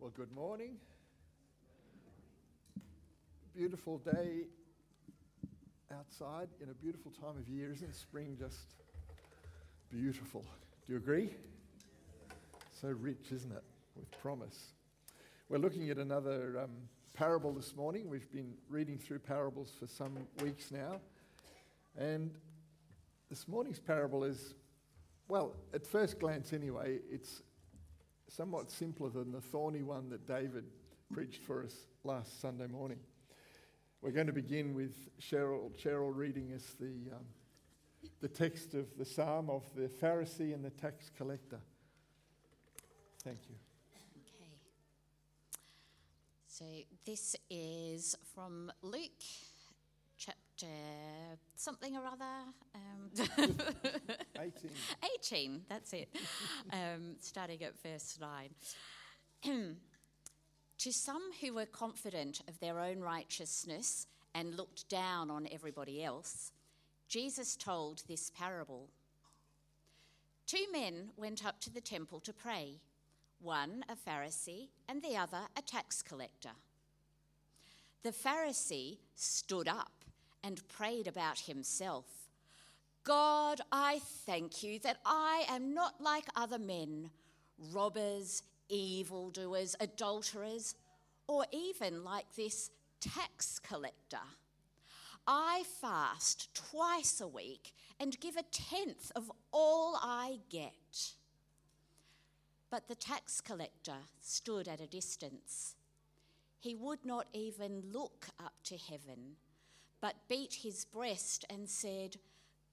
Well, good morning. Beautiful day outside in a beautiful time of year. Isn't spring just beautiful? Do you agree? So rich, isn't it, with promise. We're looking at another parable this morning. We've been reading through parables for some weeks now. And this morning's parable is, well, at first glance anyway, it's somewhat simpler than the thorny one that David preached for us last Sunday morning. We're going to begin with Cheryl reading us the text of the Psalm of the Pharisee and the Tax Collector. Thank you. Okay. So this is from Luke chapter something or other. 18, that's it. Starting at verse 9. To some who were confident of their own righteousness and looked down on everybody else, Jesus told this parable. 2 men went up to the temple to pray, one a Pharisee and the other a tax collector. The Pharisee stood up and prayed about himself. God, I thank you that I am not like other men, robbers, evildoers, adulterers, or even like this tax collector. I fast twice a week and give a tenth of all I get. But the tax collector stood at a distance. He would not even look up to heaven, but beat his breast and said,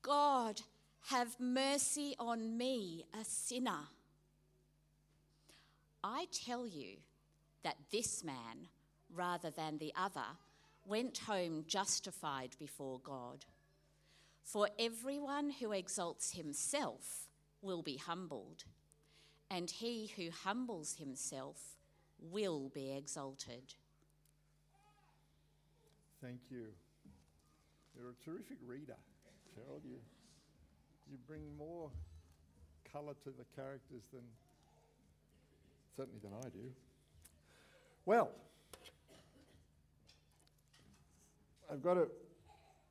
God, have mercy on me, a sinner. I tell you that this man, rather than the other, went home justified before God. For everyone who exalts himself will be humbled, and he who humbles himself will be exalted. Thank you. You're a terrific reader. Carol, you bring more colour to the characters than I do. Well, I've got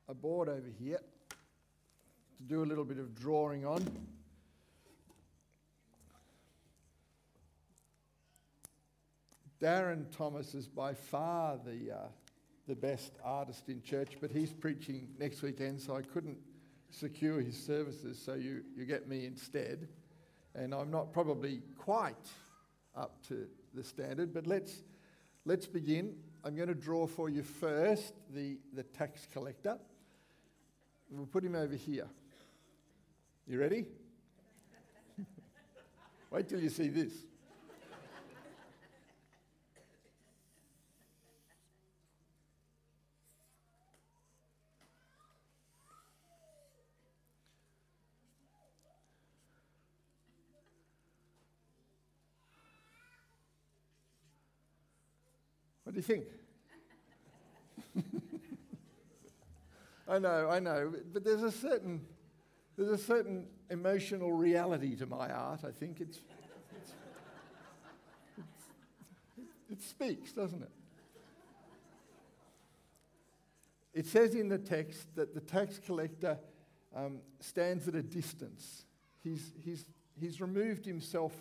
a board over here to do a little bit of drawing on. Darren Thomas is by far the best artist in church, but he's preaching next weekend, so I couldn't secure his services, so you get me instead. And I'm not probably quite up to the standard, but let's begin. I'm going to draw for you first the tax collector. We'll put him over here. You ready? Wait till you see this. What do you think? I know, but there's a certain emotional reality to my art. I think it speaks, doesn't it? It says in the text that the tax collector stands at a distance. He's removed himself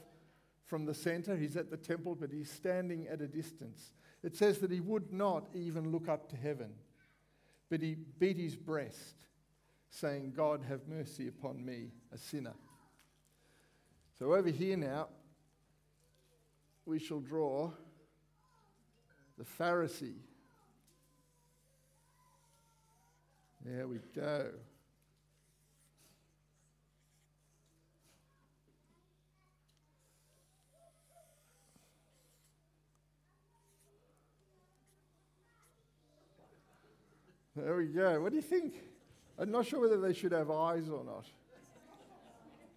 from the centre. He's at the temple, but he's standing at a distance. It says that he would not even look up to heaven, but he beat his breast, saying, God, have mercy upon me, a sinner. So over here now, we shall draw the Pharisee. There we go. There we go. What do you think? I'm not sure whether they should have eyes or not.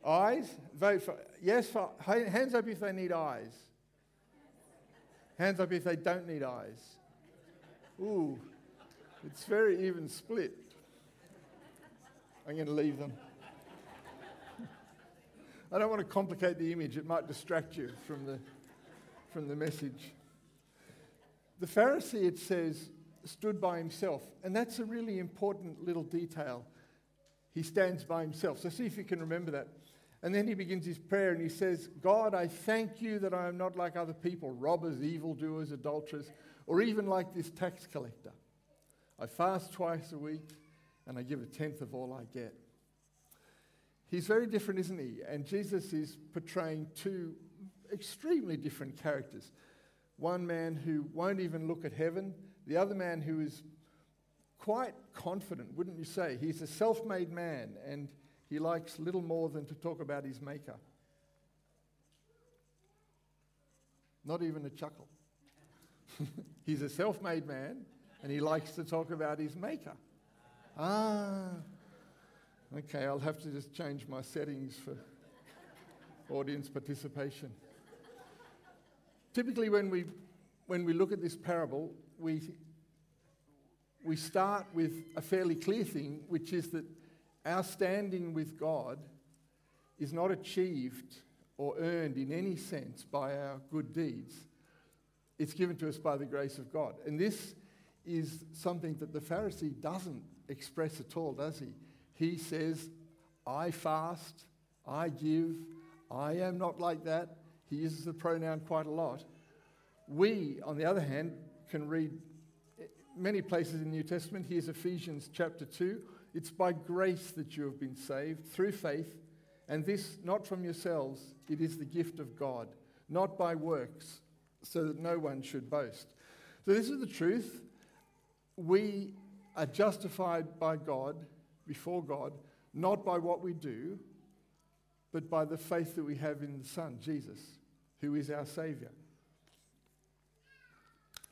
Eyes? Vote for yes. For hands up if they need eyes. Hands up if they don't need eyes. Ooh, it's very even split. I'm going to leave them. I don't want to complicate the image. It might distract you from the from the Message. The Pharisee, it says, stood by himself. And that's a really important little detail. He stands by himself. So see if you can remember that. And then he begins his prayer and he says, God, I thank you that I am not like other people, robbers, evildoers, adulterers, or even like this tax collector. I fast twice a week and I give a tenth of all I get. He's very different, isn't he? And Jesus is portraying two extremely different characters. One man who won't even look at heaven, the other man who is quite confident, wouldn't you say? He's a self-made man and he likes little more than to talk about his maker. Not even a chuckle. He's a self-made man and he likes to talk about his maker. Ah, okay, I'll have to just change my settings for audience participation. Typically when we look at this parable, we start with a fairly clear thing, which is that our standing with God is not achieved or earned in any sense by our good deeds. It's given to us by the grace of God. And this is something that the Pharisee doesn't express at all, does he? He says, I fast, I give, I am not like that. He uses the pronoun quite a lot. We, on the other hand, can read many places in the New Testament. Here's Ephesians chapter 2. It's by grace that you have been saved, through faith, and this not from yourselves, it is the gift of God, not by works, so that no one should boast. So this is the truth. We are justified by God, before God, not by what we do, but by the faith that we have in the Son, Jesus, who is our Saviour.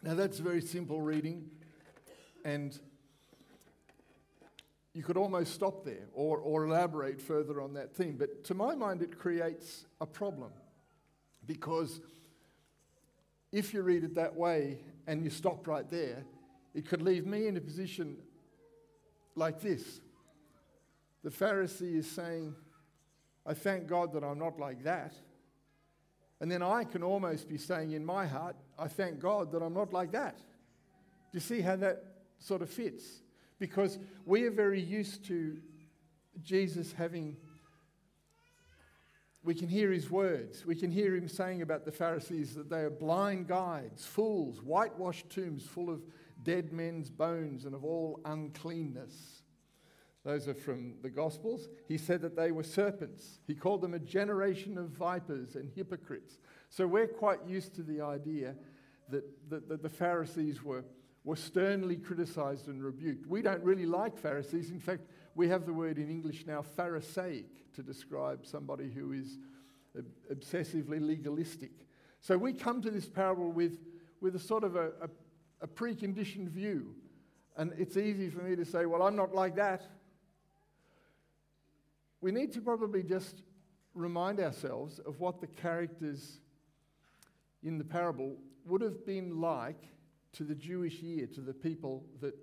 Now that's very simple reading, and you could almost stop there or elaborate further on that theme. But to my mind, it creates a problem, because if you read it that way and you stop right there, it could leave me in a position like this. The Pharisee is saying, I thank God that I'm not like that. And then I can almost be saying in my heart, I thank God that I'm not like that. Do you see how that sort of fits? Because we are very used to Jesus having, we can hear his words. We can hear him saying about the Pharisees that they are blind guides, fools, whitewashed tombs full of dead men's bones and of all uncleanness. Those are from the Gospels. He said that they were serpents. He called them a generation of vipers and hypocrites. So we're quite used to the idea that the Pharisees were sternly criticized and rebuked. We don't really like Pharisees. In fact, we have the word in English now, pharisaic, to describe somebody who is obsessively legalistic. So we come to this parable with a sort of a preconditioned view. And it's easy for me to say, well, I'm not like that. We need to probably just remind ourselves of what the characters in the parable would have been like to the Jewish ear, to the people that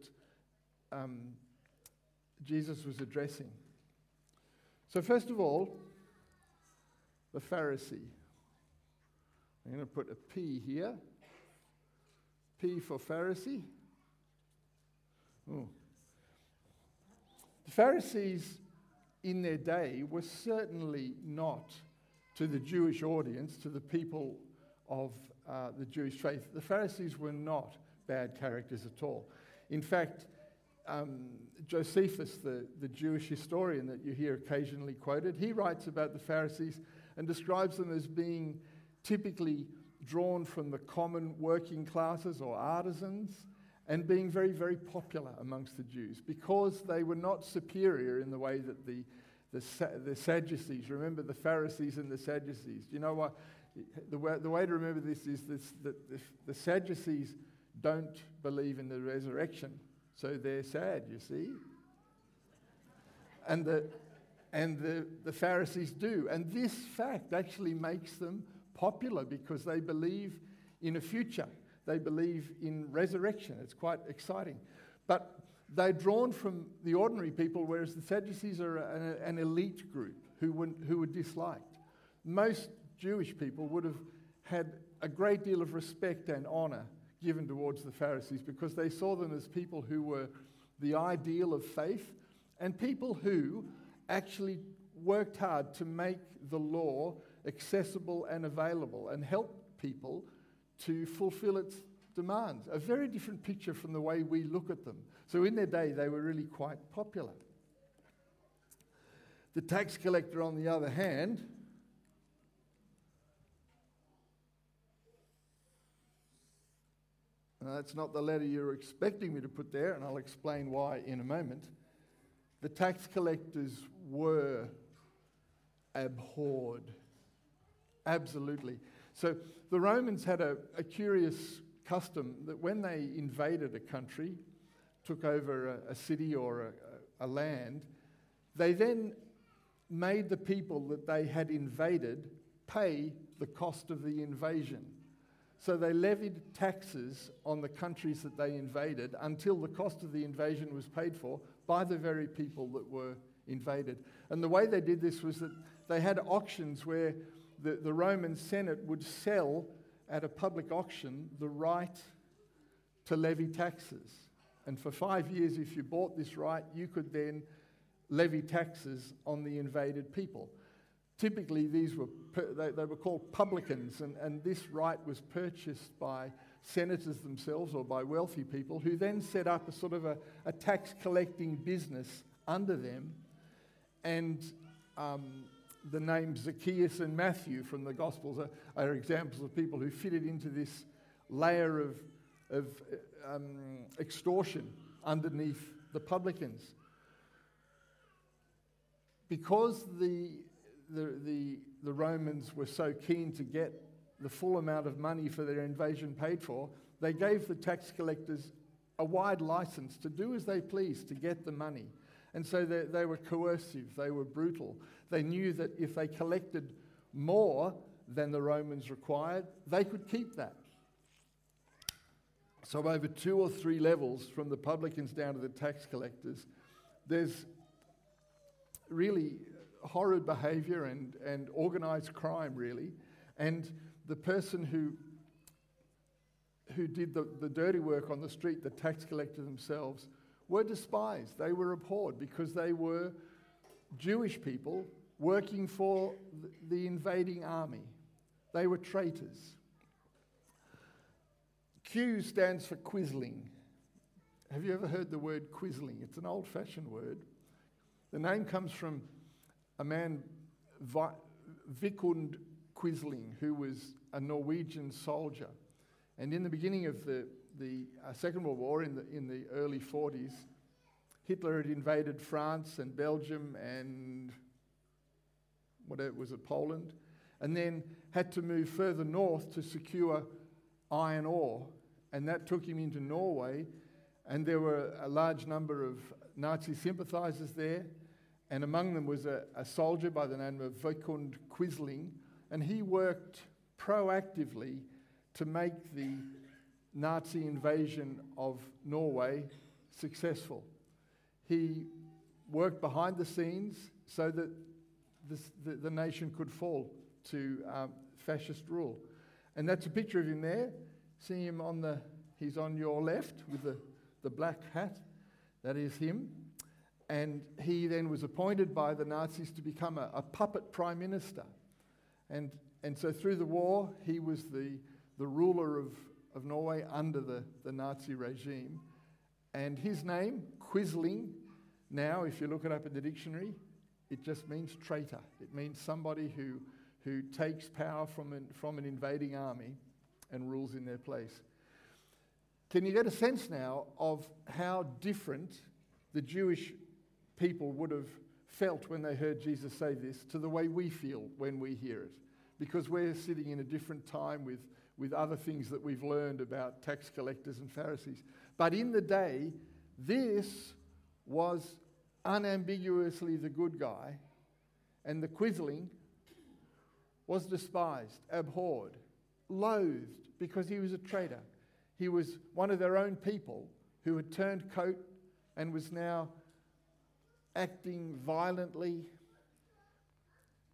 Jesus was addressing. So first of all, the Pharisee. I'm going to put a P here. P for Pharisee. Ooh. The Pharisees in their day were certainly not, to the Jewish audience, to the people of the Jewish faith, the Pharisees were not bad characters at all. In fact, Josephus, the Jewish historian that you hear occasionally quoted, he writes about the Pharisees and describes them as being typically drawn from the common working classes or artisans, and being very, very popular amongst the Jews because they were not superior in the way that the Sadducees, remember the Pharisees and the Sadducees. You know what? The way to remember this is that the Sadducees don't believe in the resurrection, so they're sad, you see. And the Pharisees do. And this fact actually makes them popular because they believe in a future. They believe in resurrection. It's quite exciting. But they're drawn from the ordinary people, whereas the Sadducees are an elite group who were disliked. Most Jewish people would have had a great deal of respect and honor given towards the Pharisees, because they saw them as people who were the ideal of faith and people who actually worked hard to make the law accessible and available and help people to fulfill its demands. A very different picture from the way we look at them. So in their day, they were really quite popular. The tax collector, on the other hand, that's not the letter you're expecting me to put there, and I'll explain why in a moment. The tax collectors were abhorred. Absolutely. So the Romans had a curious custom that when they invaded a country, took over a city or a land, they then made the people that they had invaded pay the cost of the invasion. So they levied taxes on the countries that they invaded until the cost of the invasion was paid for by the very people that were invaded. And the way they did this was that they had auctions where the Roman Senate would sell at a public auction the right to levy taxes. And for 5 years, if you bought this right, you could then levy taxes on the invaded people. Typically, these were they were called publicans, and this right was purchased by senators themselves or by wealthy people who then set up a sort of a tax-collecting business under them. And the names Zacchaeus and Matthew from the Gospels are examples of people who fitted into this layer of extortion underneath the publicans. Because the Romans were so keen to get the full amount of money for their invasion paid for, they gave the tax collectors a wide license to do as they pleased to get the money. And so they were coercive, they were brutal. They knew that if they collected more than the Romans required, they could keep that. So over two or three levels, from the publicans down to the tax collectors, there's really horrid behaviour and organised crime, really. And the person who did the dirty work on the street, the tax collector themselves, were despised. They were abhorred because they were Jewish people working for the invading army. They were traitors. Q stands for Quisling. Have you ever heard the word Quisling? It's an old-fashioned word. The name comes from a man, Vidkun Quisling, who was a Norwegian soldier. And in the beginning of the Second World War, in the early 40s, Hitler had invaded France and Belgium and Poland, and then had to move further north to secure iron ore. And that took him into Norway, and there were a large number of Nazi sympathisers there. And among them was a soldier by the name of Vidkun Quisling, and he worked proactively to make the Nazi invasion of Norway successful. He worked behind the scenes so that the nation could fall to fascist rule. And that's a picture of him there. See him he's on your left with the black hat. That is him. And he then was appointed by the Nazis to become a puppet prime minister. And so through the war, he was the ruler of Norway under the Nazi regime. And his name, Quisling, now if you look it up in the dictionary, it just means traitor. It means somebody who takes power from an invading army and rules in their place. Can you get a sense now of how different the Jewish people would have felt when they heard Jesus say this to the way we feel when we hear it? Because we're sitting in a different time with other things that we've learned about tax collectors and Pharisees. But in the day, this was unambiguously the good guy, and the Quisling was despised, abhorred, loathed, because he was a traitor. He was one of their own people who had turned coat and was now acting violently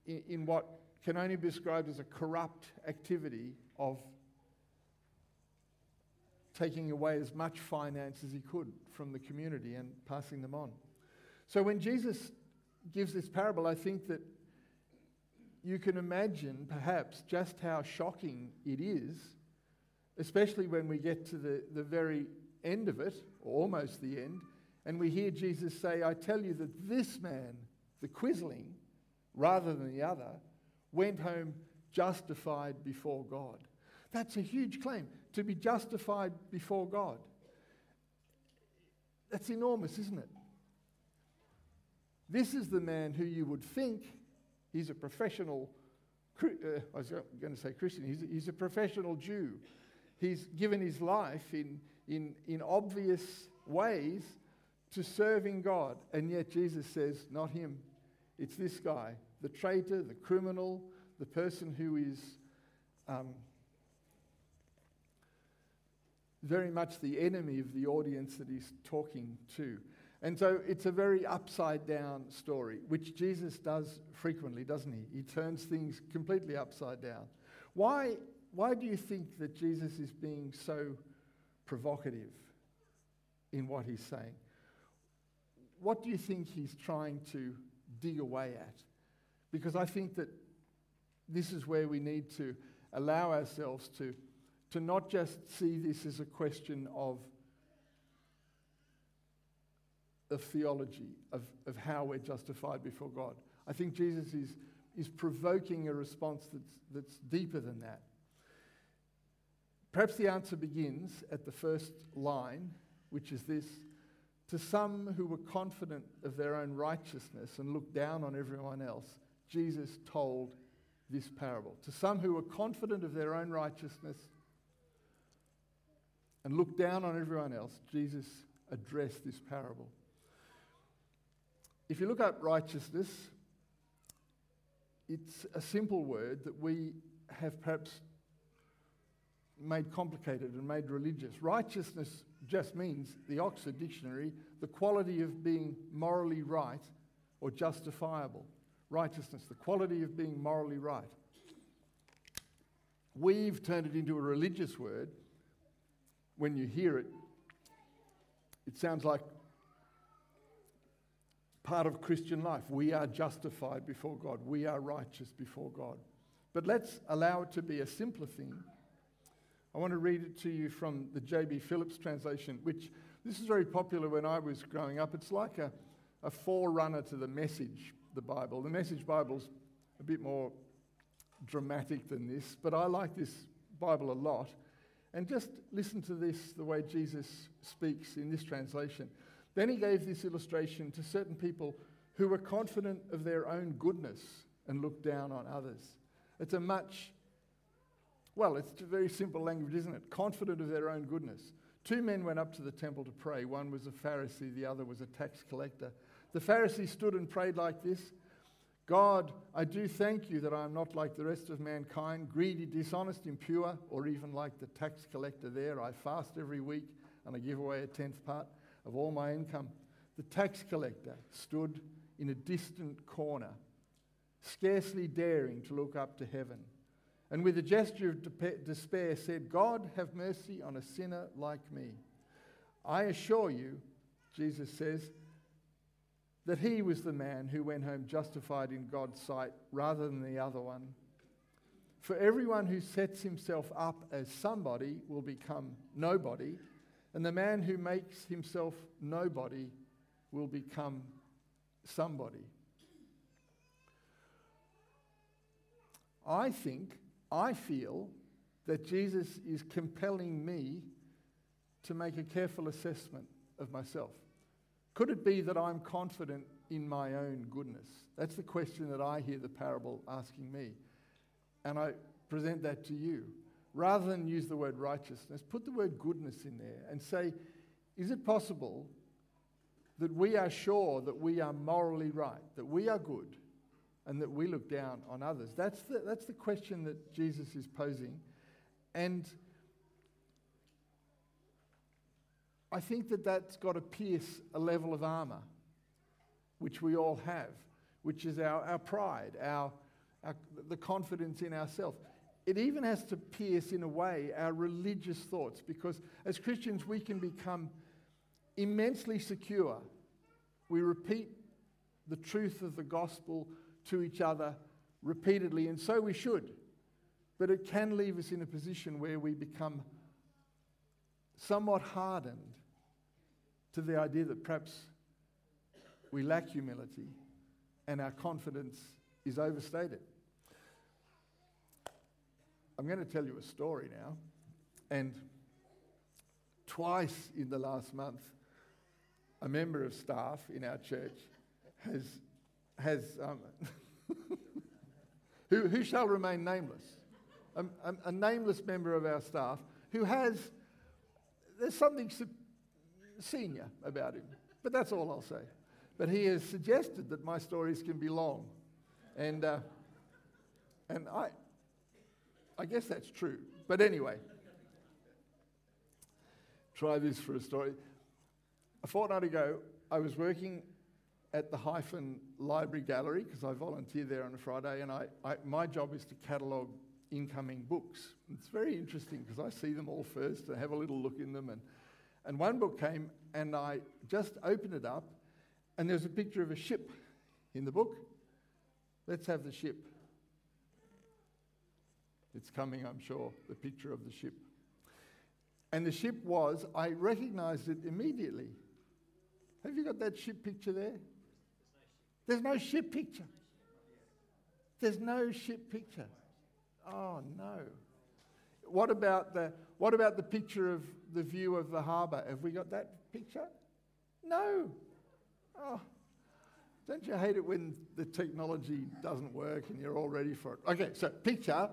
in what can only be described as a corrupt activity of taking away as much finance as he could from the community and passing them on. So when Jesus gives this parable, I think that you can imagine perhaps just how shocking it is, especially when we get to the very end of it, or almost the end, and we hear Jesus say, I tell you that this man, the Quisling, rather than the other, went home justified before God. That's a huge claim, to be justified before God. That's enormous, isn't it? This is the man who you would think he's a professional, I was going to say Christian, he's a professional Jew. He's given his life in obvious ways to serving God. And yet Jesus says, not him. It's this guy, the traitor, the criminal, the person who is very much the enemy of the audience that he's talking to. And so it's a very upside-down story, which Jesus does frequently, doesn't he? He turns things completely upside down. Why do you think that Jesus is being so provocative in what he's saying? What do you think he's trying to dig away at? Because I think that this is where we need to allow ourselves to not just see this as a question of theology, of how we're justified before God. I think Jesus is provoking a response that's deeper than that. Perhaps the answer begins at the first line, which is this: to some who were confident of their own righteousness and looked down on everyone else, Jesus told this parable. To some who were confident of their own righteousness and looked down on everyone else, Jesus addressed this parable. If you look up righteousness, it's a simple word that we have perhaps made complicated and made religious. Righteousness just means, the Oxford Dictionary, the quality of being morally right or justifiable. Righteousness, the quality of being morally right. We've turned it into a religious word. When you hear it, it sounds like part of Christian life. We are justified before God. We are righteous before God. But let's allow it to be a simpler thing. I want to read it to you from the J.B. Phillips translation, which this is very popular when I was growing up. It's like a forerunner to the Message, the Bible. The Message Bible's a bit more dramatic than this, but I like this Bible a lot. And just listen to this, the way Jesus speaks in this translation. Then he gave this illustration to certain people who were confident of their own goodness and looked down on others. It's a much, well, it's a very simple language, isn't it? Confident of their own goodness. Two men went up to the temple to pray. One was a Pharisee, the other was a tax collector. The Pharisee stood and prayed like this: God, I do thank you that I am not like the rest of mankind, greedy, dishonest, impure, or even like the tax collector there. I fast every week and I give away a tenth part of all my income. The tax collector stood in a distant corner, scarcely daring to look up to heaven, and with a gesture of despair said, God, have mercy on a sinner like me. I assure you, Jesus says, that he was the man who went home justified in God's sight rather than the other one. For everyone who sets himself up as somebody will become nobody, and the man who makes himself nobody will become somebody. I feel that Jesus is compelling me to make a careful assessment of myself. Could it be that I'm confident in my own goodness? That's the question that I hear the parable asking me. And I present that to you. Rather than use the word righteousness, put the word goodness in there and say, is it possible that we are sure that we are morally right, that we are good, and that we look down on others? That's the question that Jesus is posing. And I think that that's got to pierce a level of armour, which we all have, which is our pride, our the confidence in ourselves. It even has to pierce, in a way, our religious thoughts, because as Christians we can become immensely secure. We repeat the truth of the gospel to each other repeatedly, and so we should. But it can leave us in a position where we become somewhat hardened to the idea that perhaps we lack humility and our confidence is overstated. I'm going to tell you a story now, and twice in the last month, a member of staff in our church has who shall remain nameless, a nameless member of our staff who has, there's something senior about him, but that's all I'll say. But he has suggested that my stories can be long, and I guess that's true. But anyway, try this for a story. A fortnight ago, I was working at the Hyphen Library Gallery, because I volunteer there on a Friday, and I my job is to catalogue incoming books. It's very interesting, because I see them all first and have a little look in them. And one book came, and I just opened it up, and there's a picture of a ship in the book. Let's have the ship. It's coming, I'm sure, the picture of the ship. And the ship was, I recognised it immediately. Have you got that ship picture there? There's no ship picture. There's no ship picture. Oh no. What about the picture of the view of the harbour? Have we got that picture? No. Oh, don't you hate it when the technology doesn't work and you're all ready for it? Okay, so picture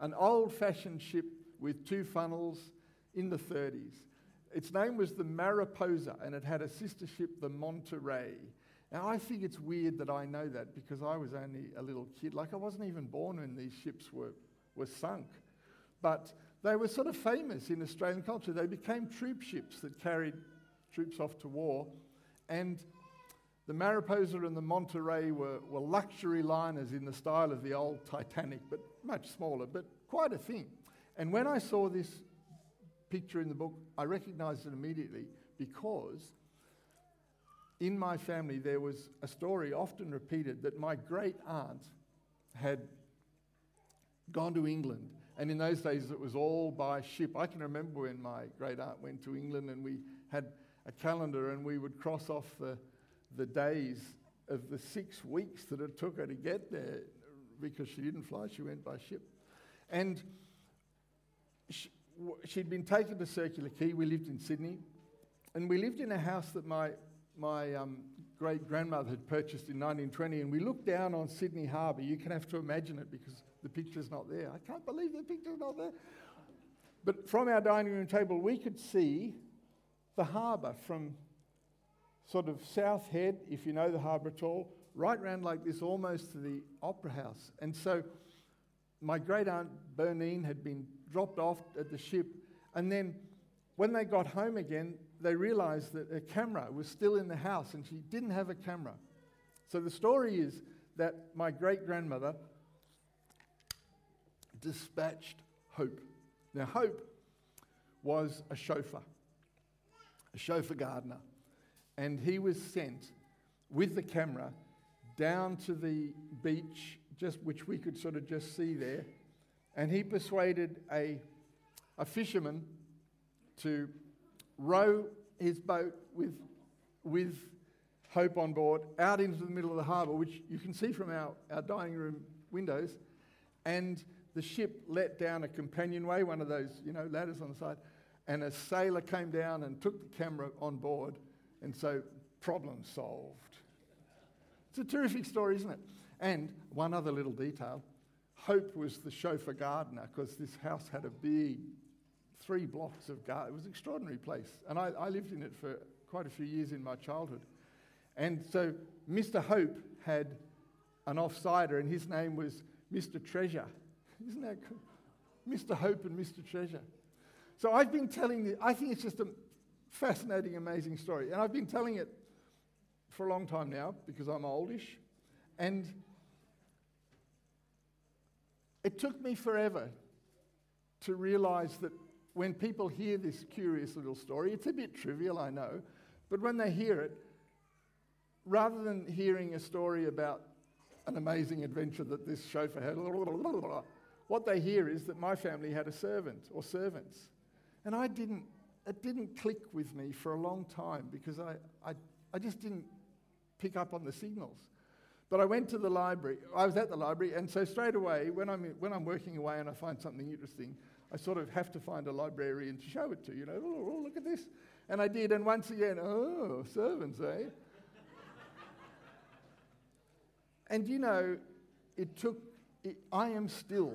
an old-fashioned ship with two funnels in the 30s. Its name was the Mariposa, and it had a sister ship, the Monterey. Now, I think it's weird that I know that, because I was only a little kid. Like, I wasn't even born when these ships were sunk. But they were sort of famous in Australian culture. They became troop ships that carried troops off to war. And the Mariposa and the Monterey were luxury liners in the style of the old Titanic, but much smaller, but quite a thing. And when I saw this picture in the book, I recognised it immediately, because in my family there was a story often repeated that my great aunt had gone to England, and in those days it was all by ship. I can remember when my great aunt went to England, and we had a calendar, and we would cross off the days of the 6 weeks that it took her to get there, because she didn't fly, she went by ship. And she'd been taken to Circular Quay. We lived in Sydney, and we lived in a house that my great-grandmother had purchased in 1920, and we looked down on Sydney Harbour. You can have to imagine it, because the picture's not there. I can't believe the picture's not there. But from our dining room table, we could see the harbour from sort of South Head, if you know the harbour at all, right round like this, almost to the Opera House. And so my great-aunt Bernine had been dropped off at the ship, and then when they got home again, they realised that her camera was still in the house, and she didn't have a camera. So the story is that my great-grandmother dispatched Hope. Now, Hope was a chauffeur gardener, and he was sent with the camera down to the beach, just which we could sort of just see there. And he persuaded a fisherman to row his boat with Hope on board out into the middle of the harbour, which you can see from our dining room windows. And the ship let down a companionway, one of those, ladders on the side. And a sailor came down and took the camera on board. And so, problem solved. It's a terrific story, isn't it? And one other little detail. Hope was the chauffeur gardener, because this house had a big 3 blocks of garden. It was an extraordinary place. And I lived in it for quite a few years in my childhood. And so Mr. Hope had an offsider, and his name was Mr. Treasure. Isn't that cool? Mr. Hope and Mr. Treasure. So I've been telling this. I think it's just a fascinating, amazing story. And I've been telling it for a long time now, because I'm oldish. And it took me forever to realise that when people hear this curious little story, it's a bit trivial, I know, but when they hear it, rather than hearing a story about an amazing adventure that this chauffeur had, what they hear is that my family had a servant or servants. And it didn't click with me for a long time because I just didn't pick up on the signals. But I went to the library. I was at the library, and so straight away, when I'm working away and I find something interesting, I sort of have to find a librarian to show it to, you know, oh, look at this. And I did, and once again, oh, servants, eh? And you know, I am still.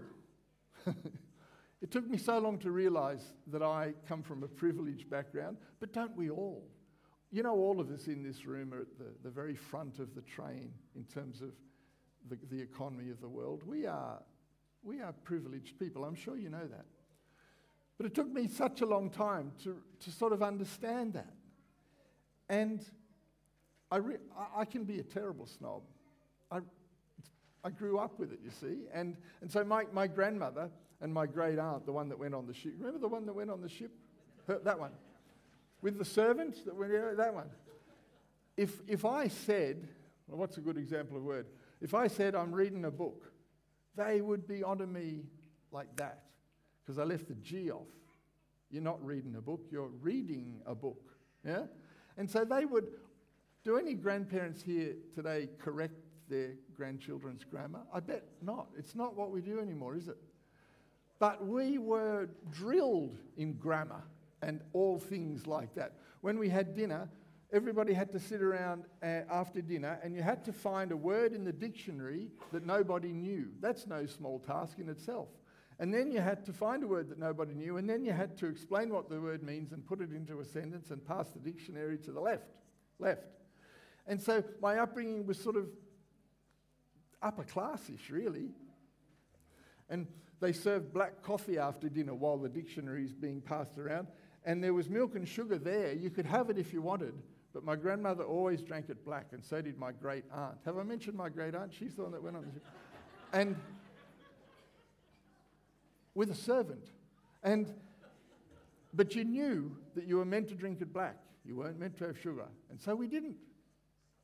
It took me so long to realise that I come from a privileged background, but don't we all? You know, all of us in this room are at the very front of the train in terms of the economy of the world. We are privileged people. I'm sure you know that. But it took me such a long time to sort of understand that. And I can be a terrible snob. I grew up with it, you see. And so my grandmother and my great aunt, the one that went on the ship, remember the one that went on the ship? That one. With the servants, that one. If I said, well, what's a good example of word? If I said I'm reading a book, they would be onto me like that because I left the G off. You're not reading a book, you're reading a book. Yeah? And so they would, do any grandparents here today correct their grandchildren's grammar? I bet not. It's not what we do anymore, is it? But we were drilled in grammar and all things like that. When we had dinner, everybody had to sit around after dinner and you had to find a word in the dictionary that nobody knew. That's no small task in itself. And then you had to find a word that nobody knew, and then you had to explain what the word means and put it into a sentence and pass the dictionary to the left. And so my upbringing was sort of upper classish, really. And they served black coffee after dinner while the dictionary is being passed around. And there was milk and sugar there. You could have it if you wanted. But my grandmother always drank it black, and so did my great aunt. Have I mentioned my great aunt? She's the one that went on the ship. And with a servant. But you knew that you were meant to drink it black. You weren't meant to have sugar. And so we didn't.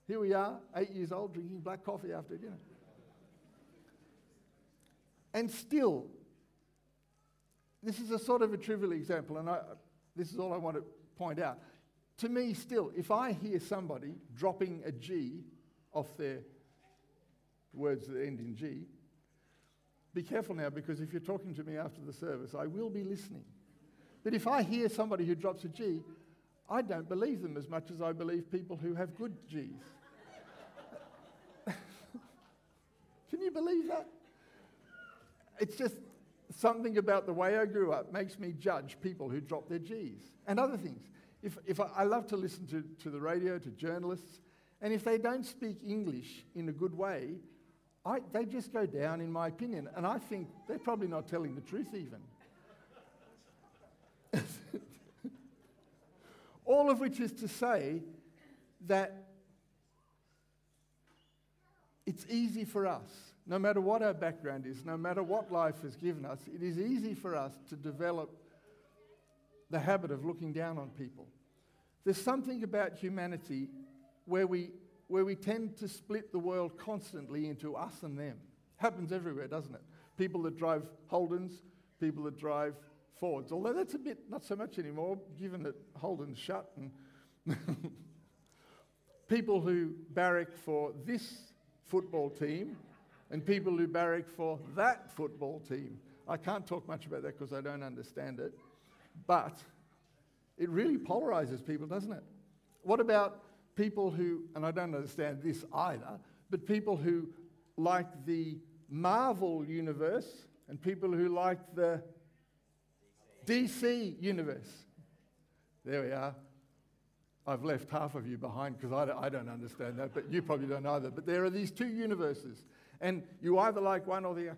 Here we are, 8 years old, drinking black coffee after dinner. And still, this is a sort of a trivial example, and this is all I want to point out. To me, still, if I hear somebody dropping a G off their words that end in G, be careful now, because if you're talking to me after the service, I will be listening. But if I hear somebody who drops a G, I don't believe them as much as I believe people who have good G's. Can you believe that? It's just something about the way I grew up makes me judge people who drop their G's and other things. If I love to listen to the radio, to journalists, and if they don't speak English in a good way, they just go down in my opinion, and I think they're probably not telling the truth even. All of which is to say that it's easy for us, no matter what our background is, no matter what life has given us, it is easy for us to develop the habit of looking down on people. There's something about humanity where we tend to split the world constantly into us and them. Happens everywhere, doesn't it? People that drive Holdens, people that drive Fords, although that's a bit not so much anymore, given that Holden's shut, and people who barrack for this football team and people who barrack for that football team. I can't talk much about that because I don't understand it, but it really polarises people, doesn't it? What about people who, and I don't understand this either, but people who like the Marvel universe and people who like the DC universe. There we are. I've left half of you behind because I don't understand that, but you probably don't either. But there are these two universes, and you either like one or the other.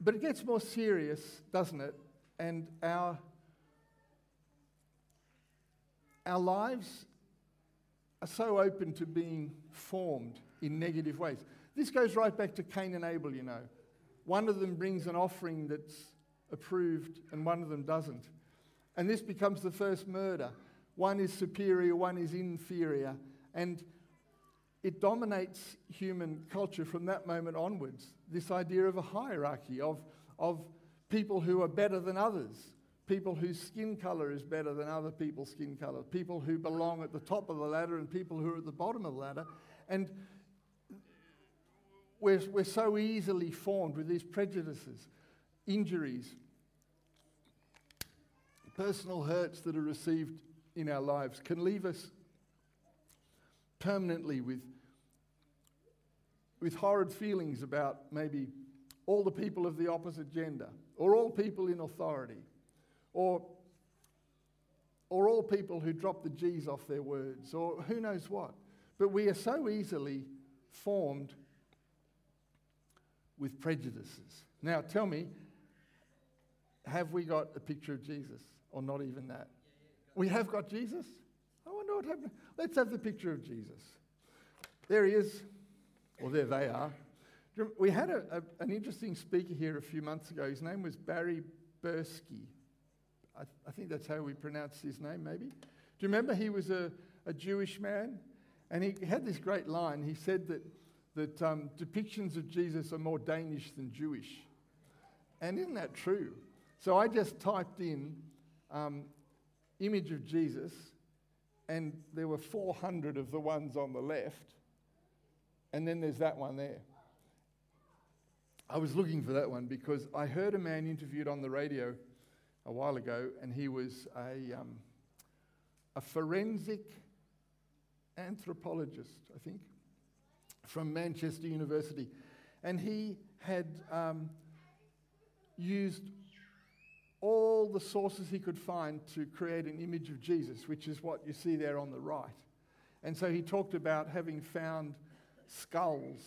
But it gets more serious, doesn't it? And our lives are so open to being formed in negative ways. This goes right back to Cain and Abel, you know. One of them brings an offering that's approved and one of them doesn't. And this becomes the first murder. One is superior, one is inferior. And it dominates human culture from that moment onwards, this idea of a hierarchy, of people who are better than others, people whose skin colour is better than other people's skin colour, people who belong at the top of the ladder and people who are at the bottom of the ladder. And we're so easily formed with these prejudices, injuries, personal hurts that are received in our lives can leave us permanently with horrid feelings about maybe all the people of the opposite gender, or all people in authority, or all people who drop the G's off their words, or who knows what. But we are so easily formed with prejudices. Now tell me, have we got a picture of Jesus? Or not even that? We have got Jesus? I wonder what happened. Let's have the picture of Jesus. There he is, or there they are. We had an interesting speaker here a few months ago. His name was Barry Bursky. I think that's how we pronounce his name, maybe. Do you remember he was a Jewish man? And he had this great line. He said that depictions of Jesus are more Danish than Jewish. And isn't that true? So I just typed in image of Jesus, and there were 400 of the ones on the left, and then there's that one there. I was looking for that one because I heard a man interviewed on the radio a while ago, and he was a forensic anthropologist, I think, from Manchester University, and he had used all the sources he could find to create an image of Jesus, which is what you see there on the right. And so he talked about having found skulls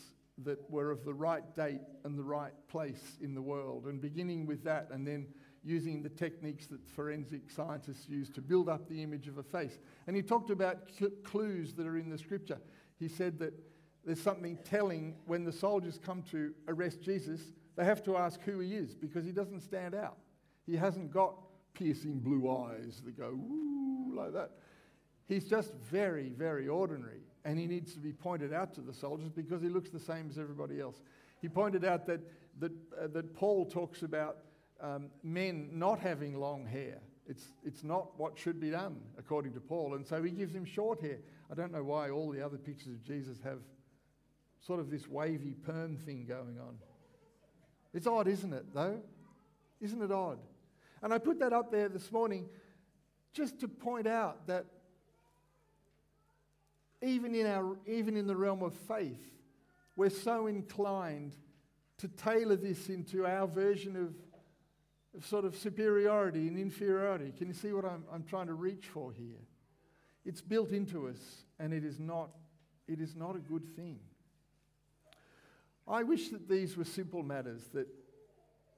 that were of the right date and the right place in the world, and beginning with that and then using the techniques that forensic scientists use to build up the image of a face. And he talked about clues that are in the scripture. He said that there's something telling when the soldiers come to arrest Jesus, they have to ask who he is because he doesn't stand out. He hasn't got piercing blue eyes that go, woo, like that. He's just very, very ordinary, and he needs to be pointed out to the soldiers because he looks the same as everybody else. He pointed out that Paul talks about men not having long hair. It's not what should be done, according to Paul, and so he gives him short hair. I don't know why all the other pictures of Jesus have sort of this wavy perm thing going on. It's odd, isn't it, though? Isn't it odd? And I put that up there this morning just to point out that even in the realm of faith, we're so inclined to tailor this into our version of sort of superiority and inferiority. Can you see what I'm trying to reach for here? It's built into us, and it is not a good thing. I wish that these were simple matters that,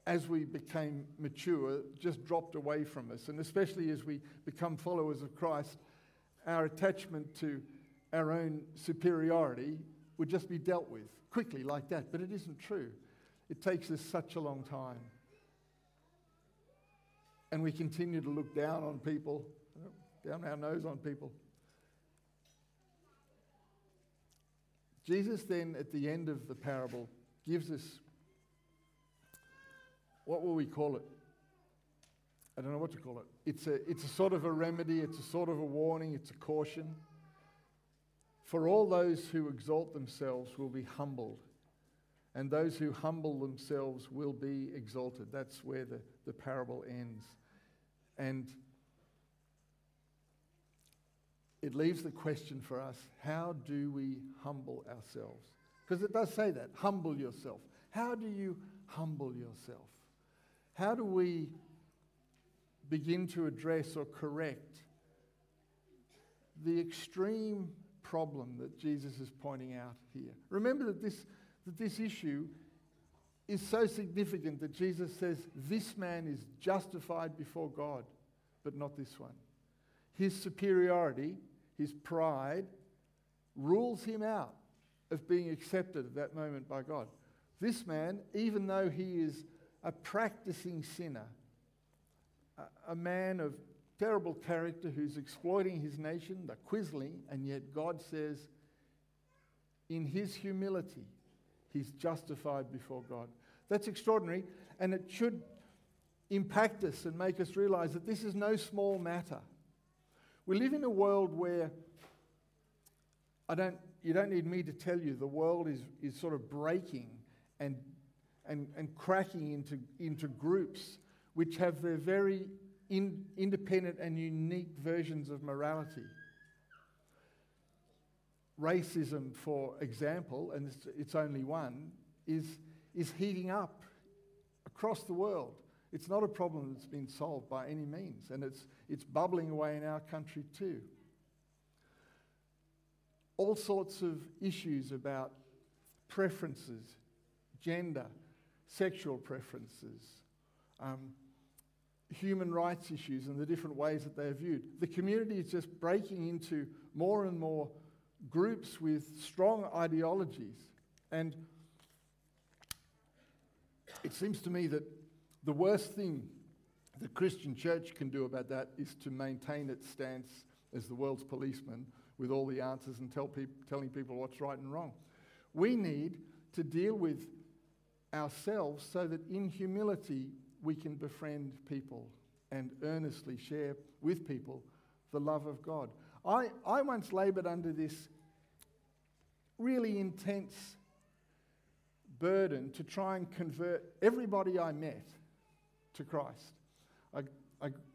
as we became mature, just dropped away from us. And especially as we become followers of Christ, our attachment to our own superiority would just be dealt with quickly like that. But it isn't true. It takes us such a long time. And we continue to look down on people, down our nose on people. Jesus then, at the end of the parable, gives us, what will we call it? I don't know what to call it. It's a sort of a remedy, it's a sort of a warning, it's a caution. For all those who exalt themselves will be humbled, and those who humble themselves will be exalted. That's where the parable ends. And it leaves the question for us, how do we humble ourselves? Because it does say that, humble yourself. How do you humble yourself? How do we begin to address or correct the extreme problem that Jesus is pointing out here? Remember that this issue is so significant that Jesus says, this man is justified before God, but not this one. His superiority, his pride, rules him out of being accepted at that moment by God. This man, even though he is a practicing sinner, a man of terrible character who's exploiting his nation, the Quisling, and yet God says, in his humility, he's justified before God. That's extraordinary, and it should impact us and make us realize that this is no small matter. We live in a world where you don't need me to tell you the world is sort of breaking and cracking into groups which have their very independent and unique versions of morality. Racism, for example, and it's only one, is heating up across the world. It's not a problem that's been solved by any means, and it's bubbling away in our country too. All sorts of issues about preferences, gender, sexual preferences, human rights issues and the different ways that they are viewed. The community is just breaking into more and more groups with strong ideologies, and it seems to me that the worst thing the Christian church can do about that is to maintain its stance as the world's policeman with all the answers and telling people what's right and wrong. We need to deal with ourselves so that in humility we can befriend people and earnestly share with people the love of God. I once laboured under this really intense burden to try and convert everybody I met to Christ.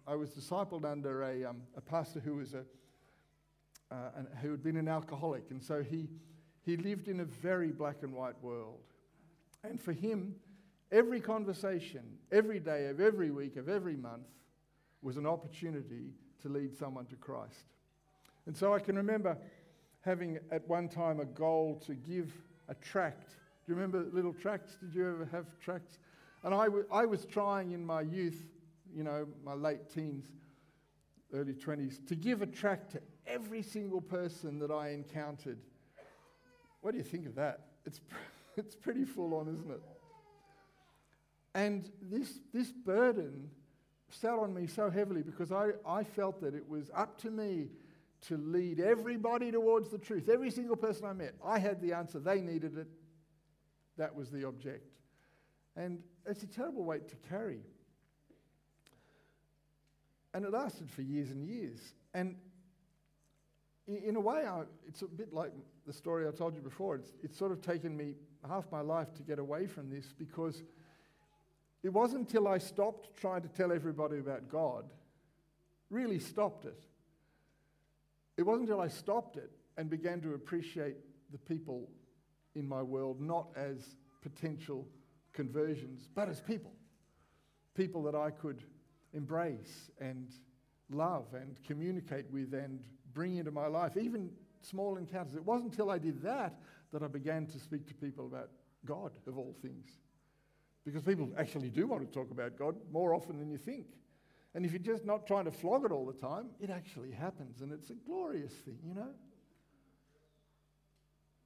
I was discipled under a pastor who was who had been an alcoholic, and so he lived in a very black and white world. And for him, every conversation, every day of every week of every month was an opportunity to lead someone to Christ. And so I can remember having at one time a goal to give a tract. Do you remember little tracts? Did you ever have tracts? And I was trying in my youth, my late teens, early 20s, to give a tract to every single person that I encountered. What do you think of that? It's pretty full on, isn't it? And this burden sat on me so heavily because I felt that it was up to me to lead everybody towards the truth. Every single person I met, I had the answer. They needed it. That was the object. And it's a terrible weight to carry. And it lasted for years and years. And in a way, it's a bit like the story I told you before. It's sort of taken me half my life to get away from this, because it wasn't until I stopped trying to tell everybody about God, really stopped it. It wasn't until I stopped it and began to appreciate the people in my world, not as potential conversions, but as people that I could embrace and love and communicate with and bring into my life, even small encounters. It wasn't until I did that I began to speak to people about God, of all things, because people actually do want to talk about God more often than you think. And if you're just not trying to flog it all the time, it actually happens, and it's a glorious thing,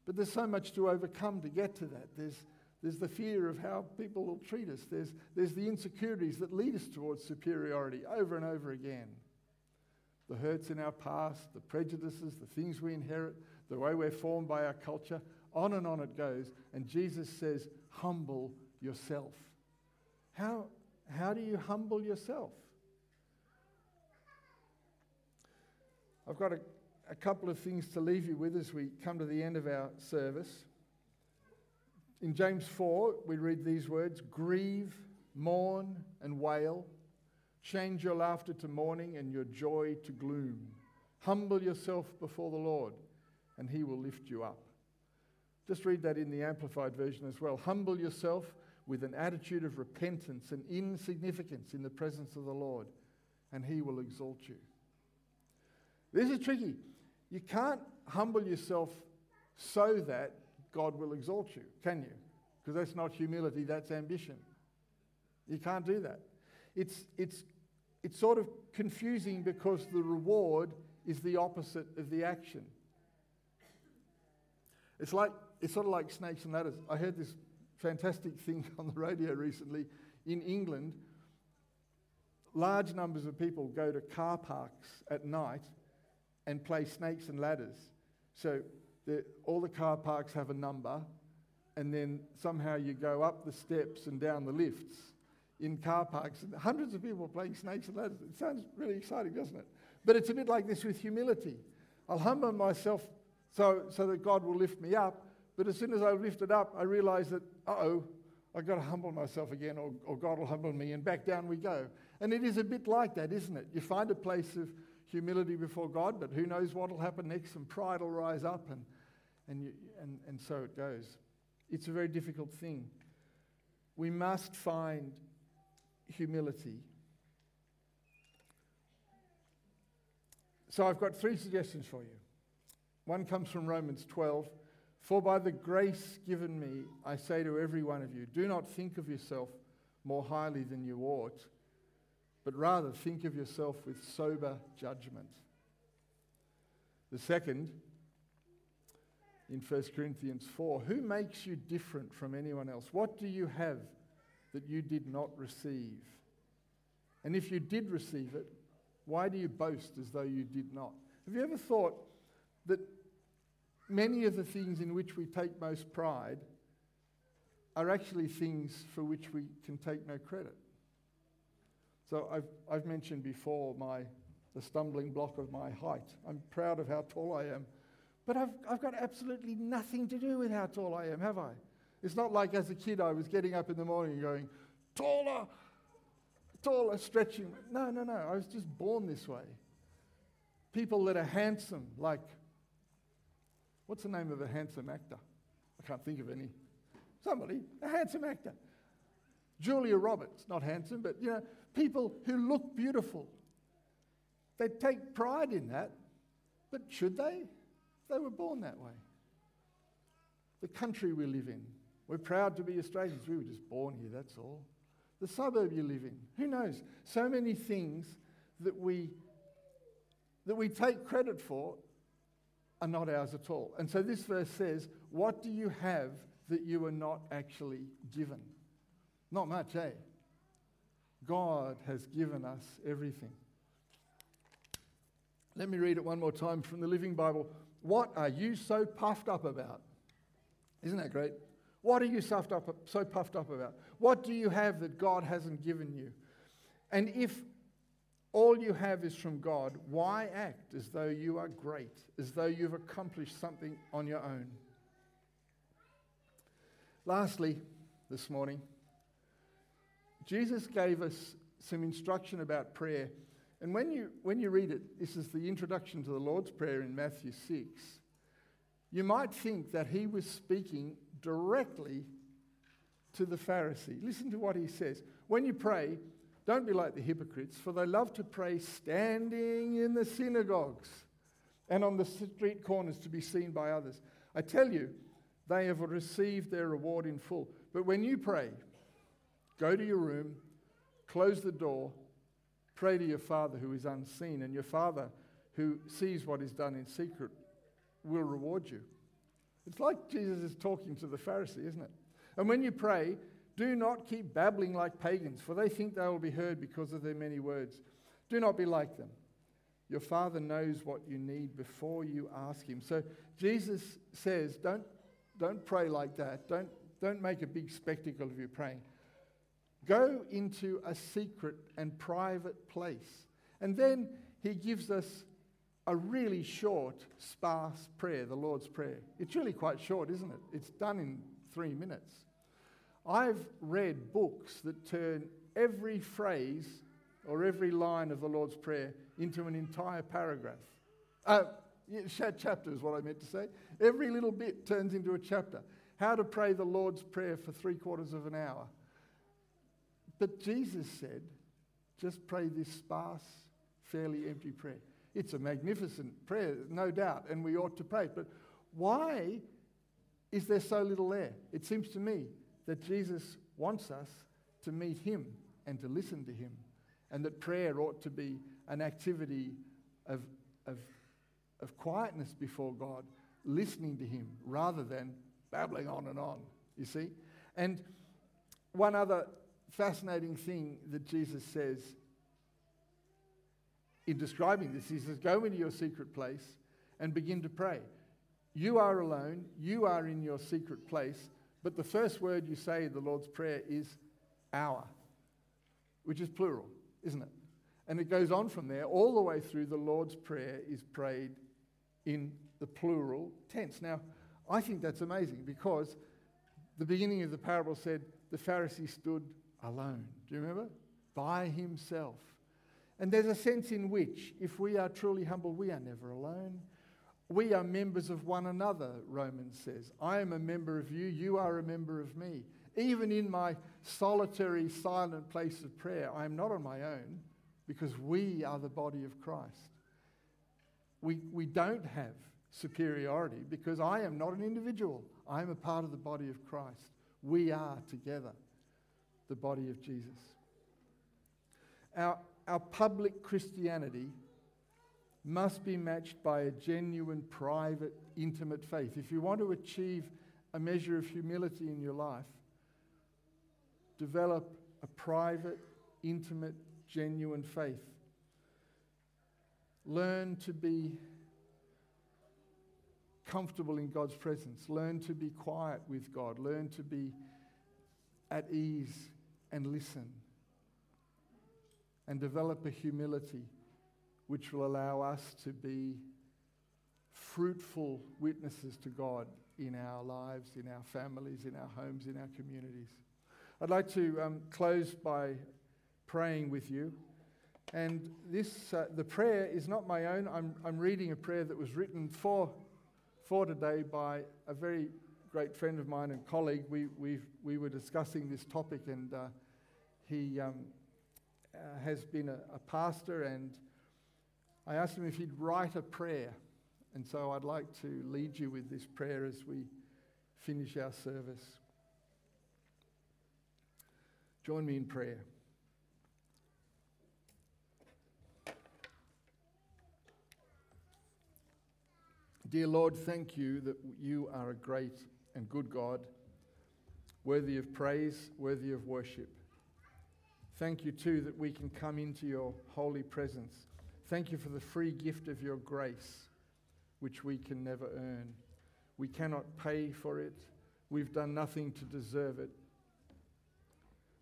But there's so much to overcome to get to that. There's the fear of how people will treat us. There's the insecurities that lead us towards superiority over and over again. The hurts in our past, the prejudices, the things we inherit, the way we're formed by our culture, on and on it goes. And Jesus says, humble yourself. How do you humble yourself? I've got a couple of things to leave you with as we come to the end of our service. In James 4, we read these words: grieve, mourn, and wail. Change your laughter to mourning and your joy to gloom. Humble yourself before the Lord, and he will lift you up. Just read that in the Amplified Version as well. Humble yourself with an attitude of repentance and insignificance in the presence of the Lord, and he will exalt you. This is tricky. You can't humble yourself so that God will exalt you, can you? Because that's not humility, that's ambition. You can't do that. It's sort of confusing, because the reward is the opposite of the action. It's sort of like snakes and ladders. I heard this fantastic thing on the radio recently in England, large numbers of people go to car parks at night and play snakes and ladders. So all the car parks have a number, and then somehow you go up the steps and down the lifts in car parks. And hundreds of people are playing snakes and ladders. It sounds really exciting, doesn't it? But it's a bit like this with humility. I'll humble myself so that God will lift me up, but as soon as I lift it up, I realise that, I've got to humble myself again, or God will humble me, and back down we go. And it is a bit like that, isn't it? You find a place of humility before God, but who knows what will happen next, and pride will rise up, and so it goes. It's a very difficult thing. We must find humility. So I've got three suggestions for you. One comes from Romans 12. For by the grace given me, I say to every one of you, do not think of yourself more highly than you ought, but rather think of yourself with sober judgment. The second, in 1 Corinthians 4, who makes you different from anyone else? What do you have that you did not receive? And if you did receive it, why do you boast as though you did not? Have you ever thought that many of the things in which we take most pride are actually things for which we can take no credit? So I've mentioned before the stumbling block of my height. I'm proud of how tall I am, but I've got absolutely nothing to do with how tall I am, have I? It's not like as a kid I was getting up in the morning and going, taller, stretching. No, I was just born this way. People that are handsome, like, what's the name of a handsome actor? I can't think of any. Somebody, a handsome actor. Julia Roberts, not handsome, but, people who look beautiful. They take pride in that, but should they? They were born that way. The country we live in. We're proud to be Australians. We were just born here, that's all. The suburb you live in. Who knows? So many things that we take credit for are not ours at all. And so this verse says, what do you have that you are not actually given? Not much, eh? God has given us everything. Let me read it one more time from the Living Bible. What are you so puffed up about? Isn't that great? What are you so puffed up about? What do you have that God hasn't given you? And if all you have is from God, why act as though you are great, as though you've accomplished something on your own? Lastly, this morning, Jesus gave us some instruction about prayer. And when you read it, this is the introduction to the Lord's Prayer in Matthew 6. You might think that he was speaking directly to the Pharisee. Listen to what he says. When you pray, don't be like the hypocrites, for they love to pray standing in the synagogues and on the street corners to be seen by others. I tell you, they have received their reward in full. But when you pray, go to your room, close the door, pray to your Father who is unseen, and your Father who sees what is done in secret will reward you. It's like Jesus is talking to the Pharisee, isn't it? And when you pray, do not keep babbling like pagans, for they think they will be heard because of their many words. Do not be like them. Your Father knows what you need before you ask him. So Jesus says, don't pray like that. Don't make a big spectacle of you praying. Go into a secret and private place. And then he gives us a really short, sparse prayer, the Lord's Prayer. It's really quite short, isn't it? It's done in 3 minutes. I've read books that turn every phrase or every line of the Lord's Prayer into an entire paragraph. Chapter is what I meant to say. Every little bit turns into a chapter. How to pray the Lord's Prayer for 3/4 of an hour. But Jesus said, just pray this sparse, fairly empty prayer. It's a magnificent prayer, no doubt, and we ought to pray it. But why is there so little there? It seems to me that Jesus wants us to meet him and to listen to him, and that prayer ought to be an activity of quietness before God, listening to him rather than babbling on and on, you see. And one other fascinating thing that Jesus says in describing this. He says, go into your secret place and begin to pray. You are alone, you are in your secret place, but the first word you say in the Lord's Prayer is our, which is plural, isn't it? And it goes on from there, all the way through. The Lord's Prayer is prayed in the plural tense. Now, I think that's amazing, because the beginning of the parable said the Pharisee stood alone. Do you remember? By himself. And there's a sense in which, if we are truly humble, we are never alone. We are members of one another, Romans says. I am a member of you, you are a member of me. Even in my solitary, silent place of prayer, I am not on my own, because we are the body of Christ. We don't have superiority, because I am not an individual. I am a part of the body of Christ. We are together the body of Jesus. Our public Christianity must be matched by a genuine, private, intimate faith. If you want to achieve a measure of humility in your life, develop a private, intimate, genuine faith. Learn to be comfortable in God's presence. Learn to be quiet with God. Learn to be at ease and listen. And develop a humility which will allow us to be fruitful witnesses to God in our lives, in our families, in our homes, in our communities. I'd like to close by praying with you. And this, the prayer is not my own. I'm reading a prayer that was written for today by a very great friend of mine and colleague. We were discussing this topic, and he has been a pastor, and I asked him if he'd write a prayer. And so I'd like to lead you with this prayer as we finish our service. Join me in prayer. Dear Lord, thank you that you are a great and good God, worthy of praise, worthy of worship. Thank you too that we can come into your holy presence. Thank you for the free gift of your grace, which we can never earn. We cannot pay for it. We've done nothing to deserve it.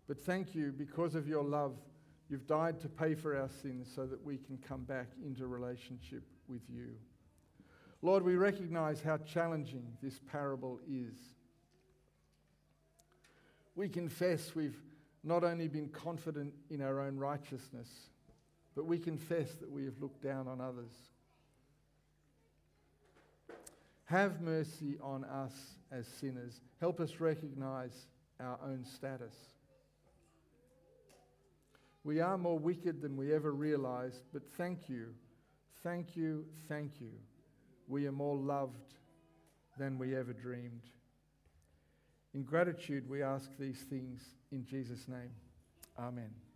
But thank you, because of your love, you've died to pay for our sins so that we can come back into relationship with you. Lord, we recognize how challenging this parable is. We confess we've not only been confident in our own righteousness, but we confess that we have looked down on others. Have mercy on us as sinners. Help us recognize our own status. We are more wicked than we ever realized, but thank you, thank you, thank you. We are more loved than we ever dreamed. In gratitude, we ask these things in Jesus' name. Amen.